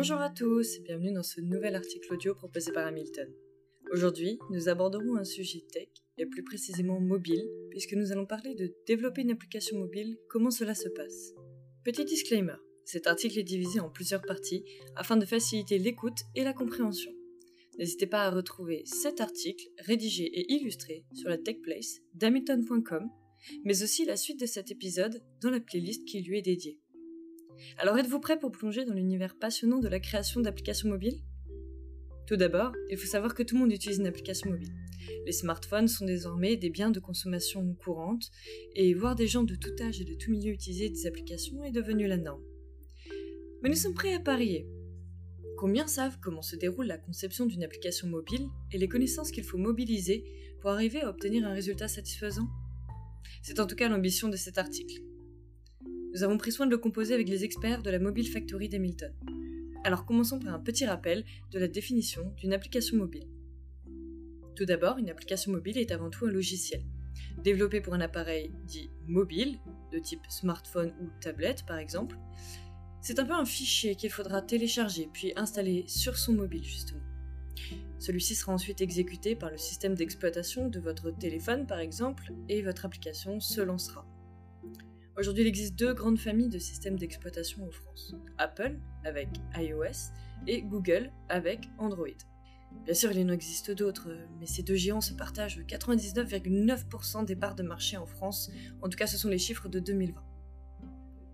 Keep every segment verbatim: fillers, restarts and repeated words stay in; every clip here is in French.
Bonjour à tous et bienvenue dans ce nouvel article audio proposé par Amiltone. Aujourd'hui, nous aborderons un sujet tech, et plus précisément mobile, puisque nous allons parler de développer une application mobile, comment cela se passe. Petit disclaimer, cet article est divisé en plusieurs parties afin de faciliter l'écoute et la compréhension. N'hésitez pas à retrouver cet article rédigé et illustré sur la TechPlace d'amiltone point com, mais aussi la suite de cet épisode dans la playlist qui lui est dédiée. Alors êtes-vous prêt pour plonger dans l'univers passionnant de la création d'applications mobiles ? Tout d'abord, il faut savoir que tout le monde utilise une application mobile. Les smartphones sont désormais des biens de consommation courante, et voir des gens de tout âge et de tout milieu utiliser des applications est devenu la norme. Mais nous sommes prêts à parier. Combien savent comment se déroule la conception d'une application mobile et les connaissances qu'il faut mobiliser pour arriver à obtenir un résultat satisfaisant ? C'est en tout cas l'ambition de cet article. Nous avons pris soin de le composer avec les experts de la Mobile Factory d'Amiltone. Alors commençons par un petit rappel de la définition d'une application mobile. Tout d'abord, une application mobile est avant tout un logiciel, développé pour un appareil dit mobile, de type smartphone ou tablette par exemple. C'est un peu un fichier qu'il faudra télécharger puis installer sur son mobile justement. Celui-ci sera ensuite exécuté par le système d'exploitation de votre téléphone par exemple et votre application se lancera. Aujourd'hui, il existe deux grandes familles de systèmes d'exploitation en France. Apple, avec iOS, et Google, avec Android. Bien sûr, il en existe d'autres, mais ces deux géants se partagent quatre-vingt-dix-neuf virgule neuf pour cent des parts de marché en France, en tout cas ce sont les chiffres de deux mille vingt.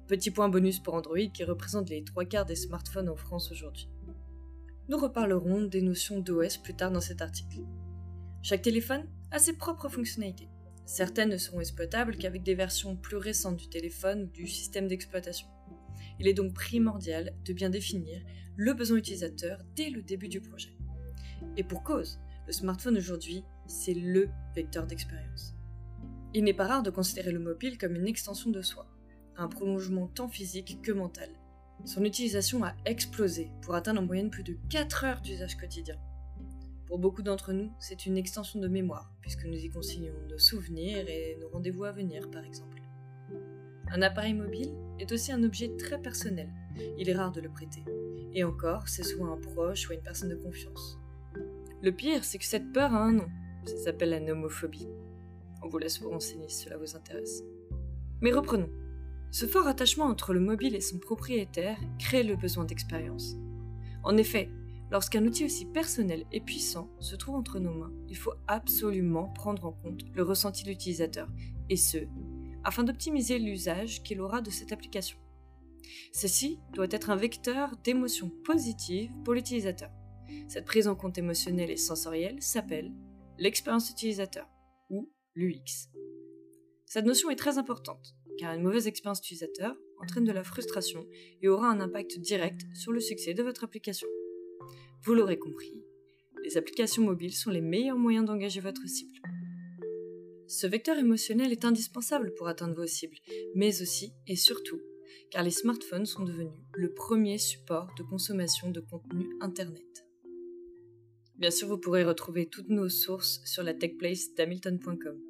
Petit point bonus pour Android, qui représente les trois quarts des smartphones en France aujourd'hui. Nous reparlerons des notions d'O S plus tard dans cet article. Chaque téléphone a ses propres fonctionnalités. Certaines ne seront exploitables qu'avec des versions plus récentes du téléphone ou du système d'exploitation. Il est donc primordial de bien définir le besoin utilisateur dès le début du projet. Et pour cause, le smartphone aujourd'hui, c'est LE vecteur d'expérience. Il n'est pas rare de considérer le mobile comme une extension de soi, un prolongement tant physique que mental. Son utilisation a explosé pour atteindre en moyenne plus de quatre heures d'usage quotidien. Pour beaucoup d'entre nous, c'est une extension de mémoire, puisque nous y consignons nos souvenirs et nos rendez-vous à venir, par exemple. Un appareil mobile est aussi un objet très personnel, il est rare de le prêter. Et encore, c'est soit un proche, soit une personne de confiance. Le pire, c'est que cette peur a un nom, ça s'appelle la nomophobie. On vous laisse vous renseigner si cela vous intéresse. Mais reprenons. Ce fort attachement entre le mobile et son propriétaire crée le besoin d'expérience. En effet, lorsqu'un outil aussi personnel et puissant se trouve entre nos mains, il faut absolument prendre en compte le ressenti de l'utilisateur, et ce, afin d'optimiser l'usage qu'il aura de cette application. Ceci doit être un vecteur d'émotions positives pour l'utilisateur. Cette prise en compte émotionnelle et sensorielle s'appelle l'expérience utilisateur, ou l'U X. Cette notion est très importante, car une mauvaise expérience utilisateur entraîne de la frustration et aura un impact direct sur le succès de votre application. Vous l'aurez compris, les applications mobiles sont les meilleurs moyens d'engager votre cible. Ce vecteur émotionnel est indispensable pour atteindre vos cibles, mais aussi et surtout, car les smartphones sont devenus le premier support de consommation de contenu Internet. Bien sûr, vous pourrez retrouver toutes nos sources sur la TechPlace d'amiltone point com.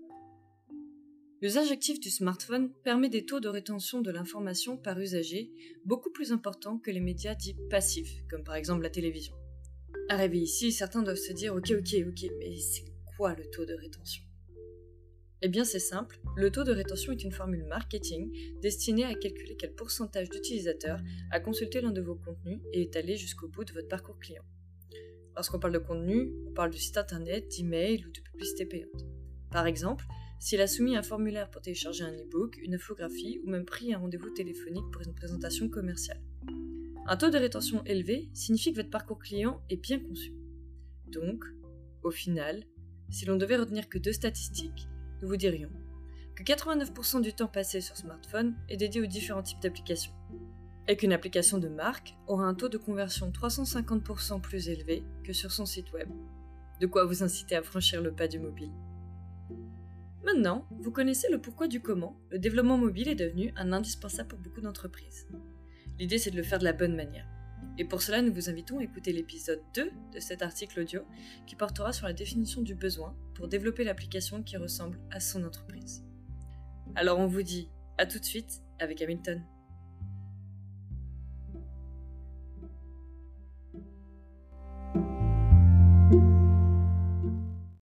L'usage actif du smartphone permet des taux de rétention de l'information par usager beaucoup plus importants que les médias dits passifs, comme par exemple la télévision. Arrivé ici, certains doivent se dire « ok, ok, ok, mais c'est quoi le taux de rétention ?» Eh bien c'est simple, le taux de rétention est une formule marketing destinée à calculer quel pourcentage d'utilisateurs a consulté l'un de vos contenus et est allé jusqu'au bout de votre parcours client. Lorsqu'on parle de contenu, on parle de site internet, d'email ou de publicité payante. Par exemple, s'il a soumis un formulaire pour télécharger un e-book, une infographie ou même pris un rendez-vous téléphonique pour une présentation commerciale. Un taux de rétention élevé signifie que votre parcours client est bien conçu. Donc, au final, si l'on devait retenir que deux statistiques, nous vous dirions que quatre-vingt-neuf pour cent du temps passé sur smartphone est dédié aux différents types d'applications, et qu'une application de marque aura un taux de conversion trois cent cinquante pour cent plus élevé que sur son site web. De quoi vous inciter à franchir le pas du mobile. Maintenant, vous connaissez le pourquoi du comment, le développement mobile est devenu un indispensable pour beaucoup d'entreprises. L'idée c'est de le faire de la bonne manière. Et pour cela, nous vous invitons à écouter l'épisode deux de cet article audio qui portera sur la définition du besoin pour développer l'application qui ressemble à son entreprise. Alors on vous dit à tout de suite avec Amiltone.